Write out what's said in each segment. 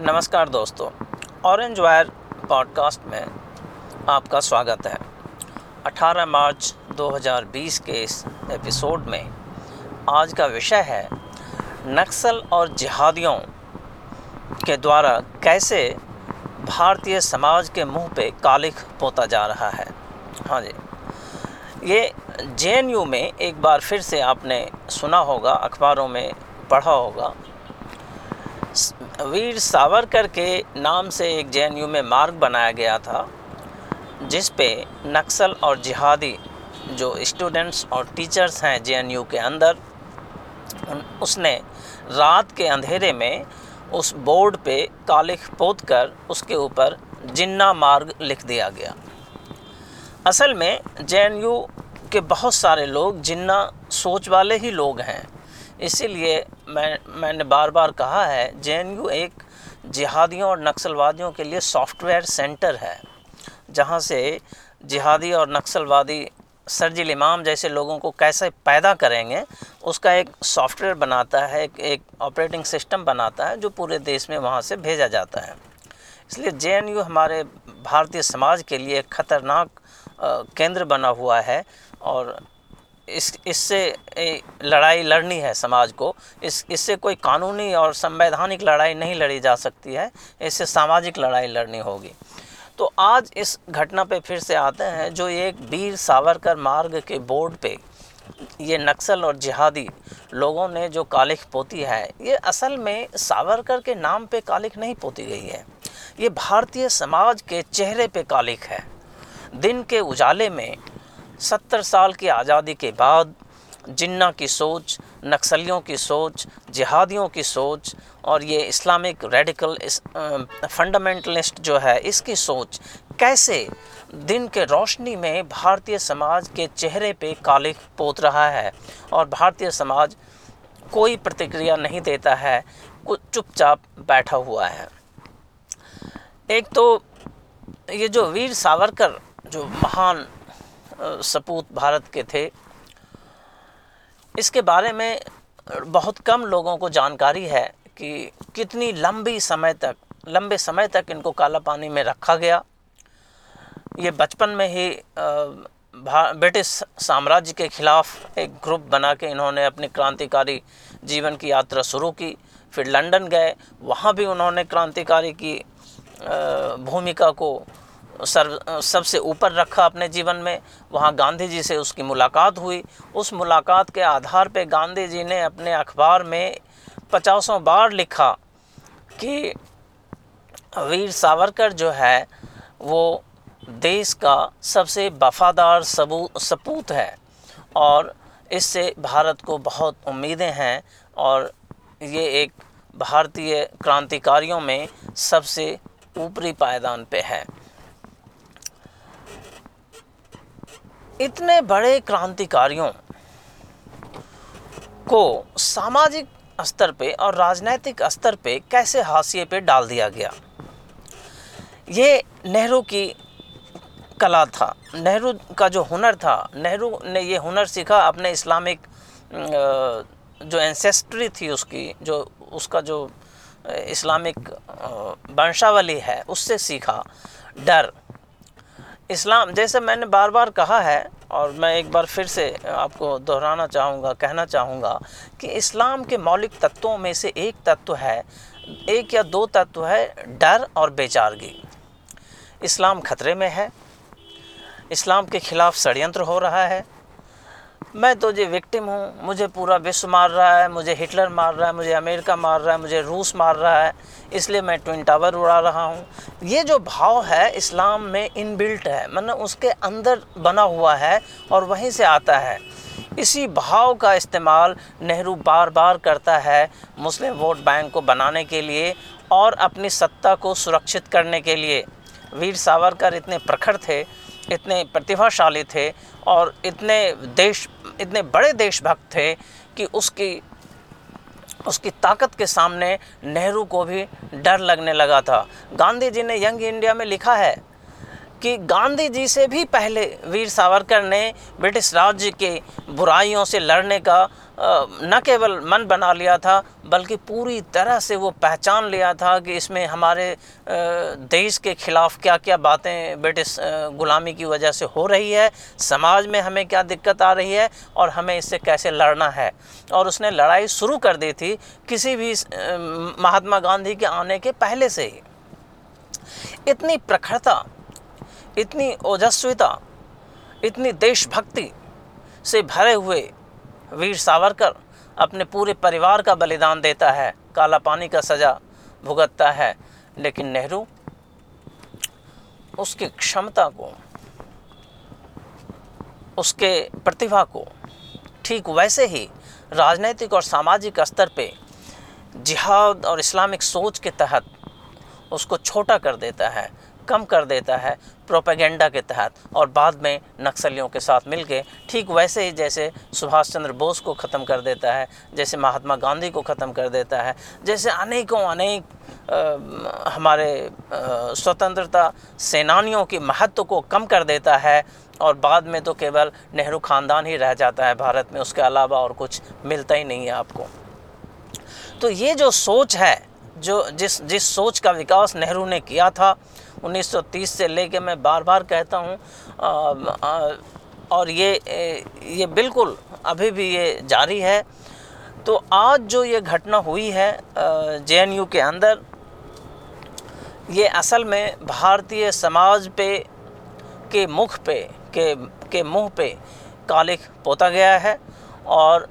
नमस्कार दोस्तों, orange wire podcast में आपका स्वागत है। 18 मार्च 2020 के इस एपिसोड में आज का विषय है नक्सल और जिहादियों के द्वारा कैसे भारतीय समाज के मुंह पे कालिख पोता जा रहा है। हाँ जी, ये JNU में एक बार फिर से आपने सुना होगा, अखबारों में पढ़ा होगा। वीर सावरकर के नाम से एक JNU में मार्ग बनाया गया था, जिस पे नक्सल और जिहादी जो स्टूडेंट्स और टीचर्स हैं JNU के अंदर, उसने रात के अंधेरे में उस बोर्ड पे कालिख पोत कर उसके ऊपर जिन्ना मार्ग लिख दिया गया। असल में JNU के बहुत सारे लोग जिन्ना सोच वाले ही लोग हैं, इसीलिए मैंने बार बार कहा है JNU एक जिहादियों और नक्सलवादियों के लिए सॉफ्टवेयर सेंटर है, जहां से जिहादी और नक्सलवादी सरजिल इमाम जैसे लोगों को कैसे पैदा करेंगे उसका एक सॉफ्टवेयर बनाता है, एक ऑपरेटिंग सिस्टम बनाता है, जो पूरे देश में वहां से भेजा जाता है। इसलिए JNU हमारे भारतीय समाज के लिए ख़तरनाक केंद्र बना हुआ है और इससे लड़ाई लड़नी है समाज को। इससे कोई कानूनी और संवैधानिक लड़ाई नहीं लड़ी जा सकती है, इससे सामाजिक लड़ाई लड़नी होगी। तो आज इस घटना पे फिर से आते हैं, जो ये एक वीर सावरकर मार्ग के बोर्ड पे ये नक्सल और जिहादी लोगों ने जो कालिख पोती है, ये असल में सावरकर के नाम पे कालिख नहीं पोती गई है, ये भारतीय समाज के चेहरे पे कालिख है। दिन के उजाले में 70 साल की आज़ादी के बाद जिन्ना की सोच, नक्सलियों की सोच, जिहादियों की सोच और ये इस्लामिक रेडिकल फंडामेंटलिस्ट जो है इसकी सोच कैसे दिन के रोशनी में भारतीय समाज के चेहरे पे कालिख पोत रहा है और भारतीय समाज कोई प्रतिक्रिया नहीं देता है, कुछ चुपचाप बैठा हुआ है। एक तो ये जो वीर सावरकर जो महान सपूत भारत के थे, इसके बारे में बहुत कम लोगों को जानकारी है कि कितनी लंबे समय तक इनको काला पानी में रखा गया। ये बचपन में ही ब्रिटिश साम्राज्य के खिलाफ एक ग्रुप बना के इन्होंने अपनी क्रांतिकारी जीवन की यात्रा शुरू की, फिर लंदन गए, वहाँ भी उन्होंने क्रांतिकारी की भूमिका को सबसे ऊपर रखा अपने जीवन में। वहाँ गांधी जी से उसकी मुलाकात हुई, उस मुलाकात के आधार पे गांधी जी ने अपने अखबार में 50 बार लिखा कि वीर सावरकर जो है वो देश का सबसे वफादार सपूत है और इससे भारत को बहुत उम्मीदें हैं और ये एक भारतीय क्रांतिकारियों में सबसे ऊपरी पायदान पे है। इतने बड़े क्रांतिकारियों को सामाजिक स्तर पे और राजनीतिक स्तर पे कैसे हाशिए पे डाल दिया गया, ये नेहरू की कला था, नेहरू का जो हुनर था। नेहरू ने ये हुनर सीखा अपने इस्लामिक जो एंसेस्ट्री थी उसकी, जो उसका जो इस्लामिक वंशावली है उससे सीखा। डर, इस्लाम, जैसे मैंने बार बार कहा है और मैं एक बार फिर से आपको दोहराना चाहूँगा, कहना चाहूँगा कि इस्लाम के मौलिक तत्वों में से एक तत्व है, एक या दो तत्व है, डर और बेचारगी। इस्लाम खतरे में है, इस्लाम के खिलाफ षड्यंत्र हो रहा है। मैं तो ये विक्टिम हूँ, मुझे पूरा विश्व मार रहा है, मुझे हिटलर मार रहा है, मुझे अमेरिका मार रहा है, मुझे रूस मार रहा है, इसलिए मैं ट्विन टावर उड़ा रहा हूँ। ये जो भाव है इस्लाम में इनबिल्ट है, मतलब उसके अंदर बना हुआ है और वहीं से आता है। इसी भाव का इस्तेमाल नेहरू बार बार करता है मुस्लिम वोट बैंक को बनाने के लिए और अपनी सत्ता को सुरक्षित करने के लिए। वीर सावरकर इतने प्रखर थे, इतने प्रतिभाशाली थे और इतने बड़े देशभक्त थे कि उसकी ताकत के सामने नेहरू को भी डर लगने लगा था। गांधी जी ने यंग इंडिया में लिखा है कि गांधी जी से भी पहले वीर सावरकर ने ब्रिटिश राज्य के बुराइयों से लड़ने का न केवल मन बना लिया था बल्कि पूरी तरह से वो पहचान लिया था कि इसमें हमारे देश के ख़िलाफ़ क्या क्या बातें ब्रिटिश ग़ुलामी की वजह से हो रही है, समाज में हमें क्या दिक्कत आ रही है और हमें इससे कैसे लड़ना है। और उसने लड़ाई शुरू कर दी थी किसी भी महात्मा गांधी के आने के पहले से ही। इतनी प्रखरता, इतनी ओजस्विता, इतनी देशभक्ति से भरे हुए वीर सावरकर अपने पूरे परिवार का बलिदान देता है, काला पानी का सज़ा भुगतता है, लेकिन नेहरू उसकी क्षमता को, उसके प्रतिभा को ठीक वैसे ही राजनीतिक और सामाजिक स्तर पे जिहाद और इस्लामिक सोच के तहत उसको छोटा कर देता है, कम कर देता है प्रोपेगेंडा के तहत, और बाद में नक्सलियों के साथ मिलके ठीक वैसे ही जैसे सुभाष चंद्र बोस को ख़त्म कर देता है, जैसे महात्मा गांधी को ख़त्म कर देता है, जैसे अनेकों अनेक हमारे स्वतंत्रता सेनानियों की महत्व को कम कर देता है। और बाद में तो केवल नेहरू ख़ानदान ही रह जाता है भारत में, उसके अलावा और कुछ मिलता ही नहीं है आपको। तो ये जो सोच है, जो जिस सोच का विकास नेहरू ने किया था 1930 से लेके, मैं बार बार कहता हूँ और ये बिल्कुल अभी भी ये जारी है। तो आज जो ये घटना हुई है जेएनयू के अंदर, ये असल में भारतीय समाज पे के मुख पे के मुँह पे कालिख पोता गया है। और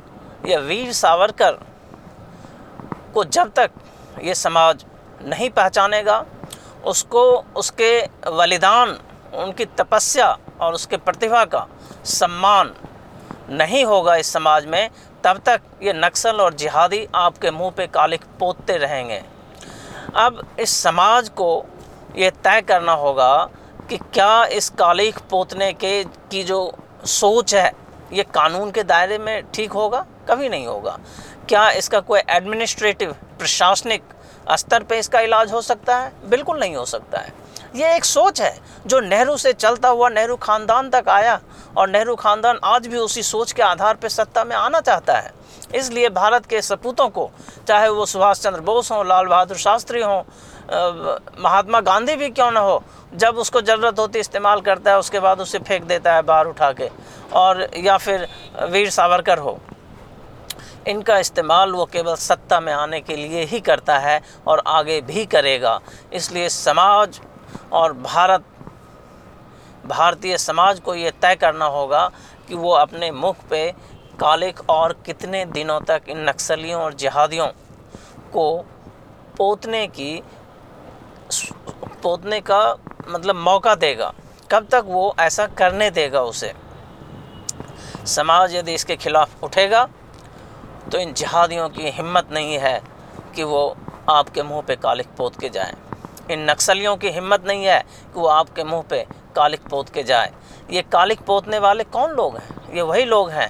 ये वीर सावरकर को जब तक ये समाज नहीं पहचानेगा, उसको उसके बलिदान, उनकी तपस्या और उसके प्रतिभा का सम्मान नहीं होगा इस समाज में, तब तक ये नक्सल और जिहादी आपके मुंह पे कालिख पोतते रहेंगे। अब इस समाज को ये तय करना होगा कि क्या इस कालिख पोतने की जो सोच है ये कानून के दायरे में ठीक होगा? कभी नहीं होगा। क्या इसका कोई एडमिनिस्ट्रेटिव, प्रशासनिक स्तर पे इसका इलाज हो सकता है? बिल्कुल नहीं हो सकता है। ये एक सोच है जो नेहरू से चलता हुआ नेहरू ख़ानदान तक आया, और नेहरू ख़ानदान आज भी उसी सोच के आधार पर सत्ता में आना चाहता है। इसलिए भारत के सपूतों को, चाहे वो सुभाष चंद्र बोस हों, लाल बहादुर शास्त्री हों, महात्मा गांधी भी क्यों ना हो, जब उसको ज़रूरत होती इस्तेमाल करता है, उसके बाद उसे फेंक देता है बाहर उठा के, और या फिर वीर सावरकर हो, इनका इस्तेमाल वो केवल सत्ता में आने के लिए ही करता है और आगे भी करेगा। इसलिए समाज और भारतीय समाज को ये तय करना होगा कि वो अपने मुख पे कालिख और कितने दिनों तक इन नक्सलियों और जिहादियों को पोतने का मतलब मौका देगा, कब तक वो ऐसा करने देगा उसे। समाज यदि इसके खिलाफ उठेगा तो इन जिहादियों की हिम्मत नहीं है कि वो आपके मुंह पे कालिख पोत के जाएं, इन नक्सलियों की हिम्मत नहीं है कि वो आपके मुंह पे कालिख पोत के जाएं। ये कालिख पोतने वाले कौन लोग हैं? ये वही लोग हैं,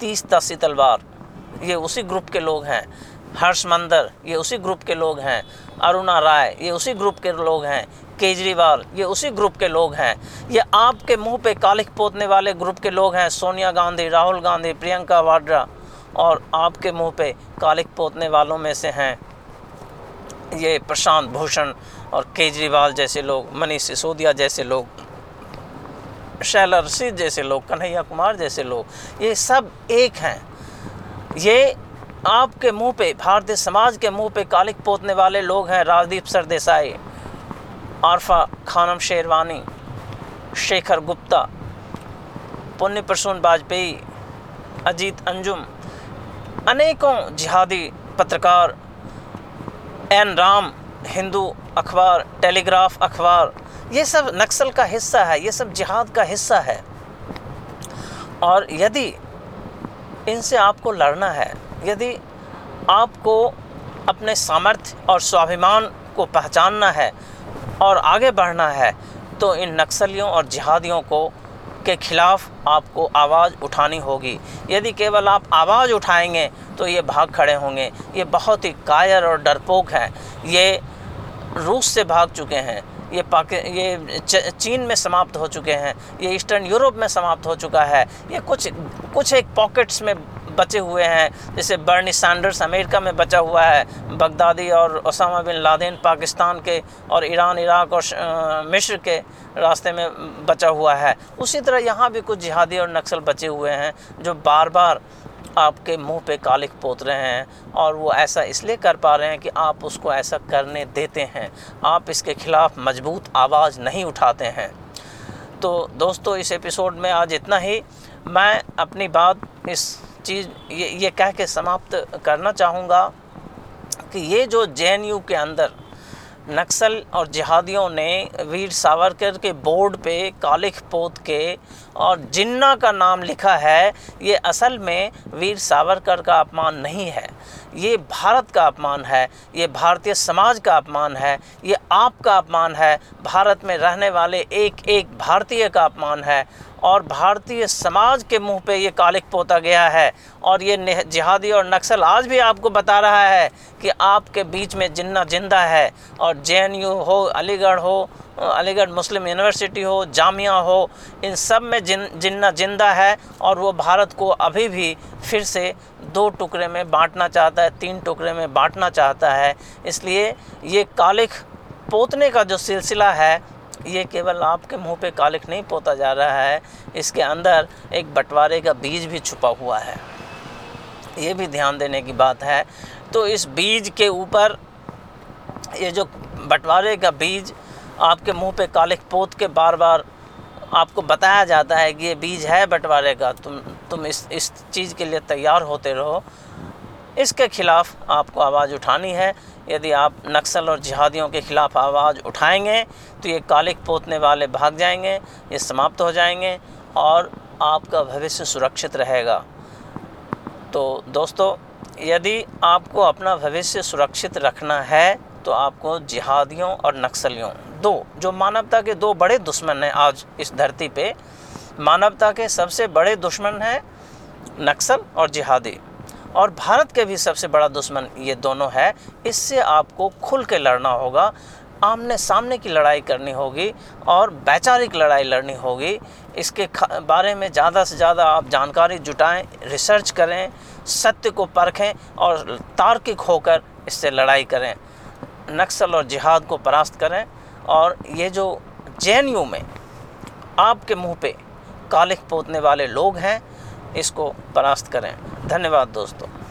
30 तासी तलवार, ये उसी ग्रुप के लोग हैं, हर्ष मंदर, ये उसी ग्रुप के लोग हैं, अरुणा राय, ये उसी ग्रुप के लोग हैं, केजरीवाल, ये उसी ग्रुप के लोग हैं। ये आपके मुँह पर कालिख पोतने वाले ग्रुप के लोग हैं, सोनिया गांधी, राहुल गांधी, प्रियंका वाड्रा, और आपके मुंह पे कालिख पोतने वालों में से हैं ये प्रशांत भूषण और केजरीवाल जैसे लोग, मनीष सिसोदिया जैसे लोग, शैला रशीद जैसे लोग, कन्हैया कुमार जैसे लोग। ये सब एक हैं। ये आपके मुंह पे, भारतीय समाज के मुंह पे कालिख पोतने वाले लोग हैं। राजदीप सरदेसाई, आरफा खानम शेरवानी, शेखर गुप्ता, पुनीत परसून वाजपेयी, अजीत अंजुम, अनेकों जिहादी पत्रकार, एन राम हिंदू अखबार, टेलीग्राफ अखबार, ये सब नक्सल का हिस्सा है, ये सब जिहाद का हिस्सा है। और यदि इनसे आपको लड़ना है, यदि आपको अपने सामर्थ्य और स्वाभिमान को पहचानना है और आगे बढ़ना है, तो इन नक्सलियों और जिहादियों को के खिलाफ आपको आवाज़ उठानी होगी। यदि केवल आप आवाज़ उठाएंगे तो ये भाग खड़े होंगे। ये बहुत ही कायर और डरपोक हैं, ये रूस से भाग चुके हैं, ये चीन में समाप्त हो चुके हैं, ये ईस्टर्न यूरोप में समाप्त हो चुका है, ये कुछ एक पॉकेट्स में बचे हुए हैं। जैसे बर्नी सैंडर्स अमेरिका में बचा हुआ है, बगदादी और ओसामा बिन लादेन पाकिस्तान के और ईरान, इराक और मिस्र के रास्ते में बचा हुआ है। उसी तरह यहाँ भी कुछ जिहादी और नक्सल बचे हुए हैं जो बार बार आपके मुंह पे कालिख पोत रहे हैं, और वो ऐसा इसलिए कर पा रहे हैं कि आप उसको ऐसा करने देते हैं, आप इसके खिलाफ मजबूत आवाज़ नहीं उठाते हैं। तो दोस्तों, इस एपिसोड में आज इतना ही। मैं अपनी बात इस चीज़ ये कह के समाप्त करना चाहूँगा कि ये जो जेएनयू के अंदर नक्सल और जिहादियों ने वीर सावरकर के बोर्ड पे कालिख पोत के और जिन्ना का नाम लिखा है, ये असल में वीर सावरकर का अपमान नहीं है, ये भारत का अपमान है, ये भारतीय समाज का अपमान है, ये आपका अपमान है, भारत में रहने वाले एक एक भारतीय का अपमान है। और भारतीय समाज के मुंह पे ये कालिख पोता गया है, और ये जिहादी और नक्सल आज भी आपको बता रहा है कि आपके बीच में जिन्ना जिंदा है। और जेएनयू हो, अलीगढ़ हो, अलीगढ़ मुस्लिम यूनिवर्सिटी हो, जामिया हो, इन सब में जिन्ना जिंदा है, और वो भारत को अभी भी फिर से दो टुकड़े में बांटना चाहता है, तीन टुकड़े में बांटना चाहता है। इसलिए ये कालिख पोतने का जो सिलसिला है, ये केवल आपके मुंह पे कालिख नहीं पोता जा रहा है, इसके अंदर एक बंटवारे का बीज भी छुपा हुआ है, ये भी ध्यान देने की बात है। तो इस बीज के ऊपर, ये जो बंटवारे का बीज आपके मुंह पे कालिख पोत के बार बार आपको बताया जाता है कि ये बीज है बंटवारे का, तुम इस चीज़ के लिए तैयार होते रहो, इसके खिलाफ आपको आवाज़ उठानी है। यदि आप नक्सल और जिहादियों के ख़िलाफ़ आवाज़ उठाएंगे तो ये कालिख पोतने वाले भाग जाएंगे, ये समाप्त हो जाएंगे और आपका भविष्य सुरक्षित रहेगा। तो दोस्तों, यदि आपको अपना भविष्य सुरक्षित रखना है तो आपको जिहादियों और नक्सलियों, दो जो मानवता के दो बड़े दुश्मन हैं आज इस धरती पे, मानवता के सबसे बड़े दुश्मन हैं नक्सल और जिहादी, और भारत के भी सबसे बड़ा दुश्मन ये दोनों है। इससे आपको खुल के लड़ना होगा, आमने सामने की लड़ाई करनी होगी और वैचारिक लड़ाई लड़नी होगी। इसके बारे में ज़्यादा से ज़्यादा आप जानकारी जुटाएं, रिसर्च करें, सत्य को परखें और तार्किक होकर इससे लड़ाई करें, नक्सल और जिहाद को परास्त करें। और ये जो जेएनयू में आपके मुँह पे कालिख पोतने वाले लोग हैं, इसको परास्त करें। धन्यवाद दोस्तों।